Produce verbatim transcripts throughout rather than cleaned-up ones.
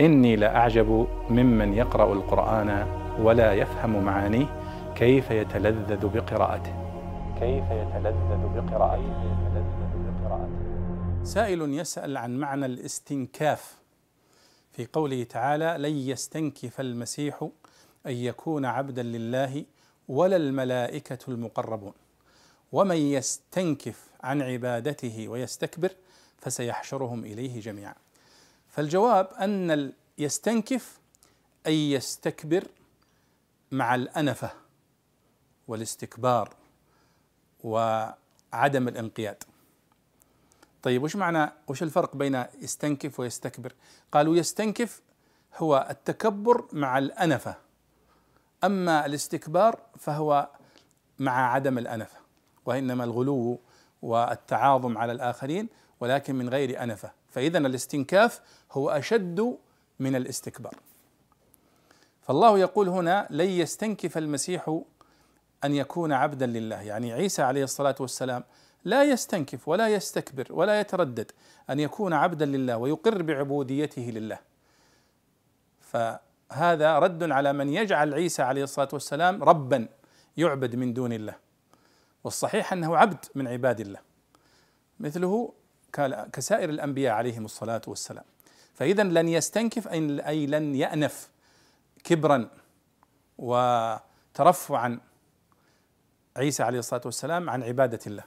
إني لأعجب ممن يقرأ القرآن ولا يفهم معانيه كيف يتلذذ بقراءته كيف يتلذذ بقراءته سائل يسأل عن معنى الاستنكاف في قوله تعالى: لن يستنكف المسيح أن يكون عبدا لله ولا الملائكة المقربون ومن يستنكف عن عبادته ويستكبر فسيحشرهم إليه جميعا. فالجواب أن يستنكف أي يستكبر مع الأنفة والاستكبار وعدم الانقياد. طيب وش معنى وش الفرق بين يستنكف ويستكبر؟ قالوا يستنكف هو التكبر مع الأنفة، أما الاستكبار فهو مع عدم الأنفة، وإنما الغلو والتعاظم على الآخرين ولكن من غير أنفة. فإذن الاستنكاف هو أشد من الاستكبار. فالله يقول هنا: لن يستنكف المسيح أن يكون عبدا لله، يعني عيسى عليه الصلاة والسلام لا يستنكف ولا يستكبر ولا يتردد أن يكون عبدا لله ويقر بعبوديته لله. فهذا رد على من يجعل عيسى عليه الصلاة والسلام ربا يعبد من دون الله، والصحيح أنه عبد من عباد الله مثله كسائر الأنبياء عليهم الصلاة والسلام. فإذا لن يستنكف أي لن يأنف كبرا وترفعا عيسى عليه الصلاة والسلام عن عبادة الله،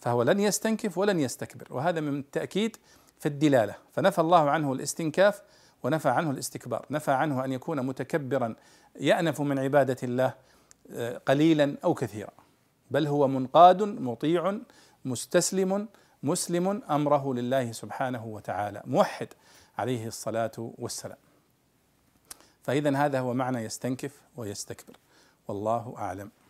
فهو لن يستنكف ولن يستكبر، وهذا من التأكيد في الدلالة. فنفى الله عنه الاستنكاف ونفى عنه الاستكبار، نفى عنه أن يكون متكبرا يأنف من عبادة الله قليلا أو كثيرا، بل هو منقاد مطيع مستسلم مسلم أمره لله سبحانه وتعالى موحد عليه الصلاة والسلام. فإذا هذا هو معنى يستنكف ويستكبر، والله أعلم.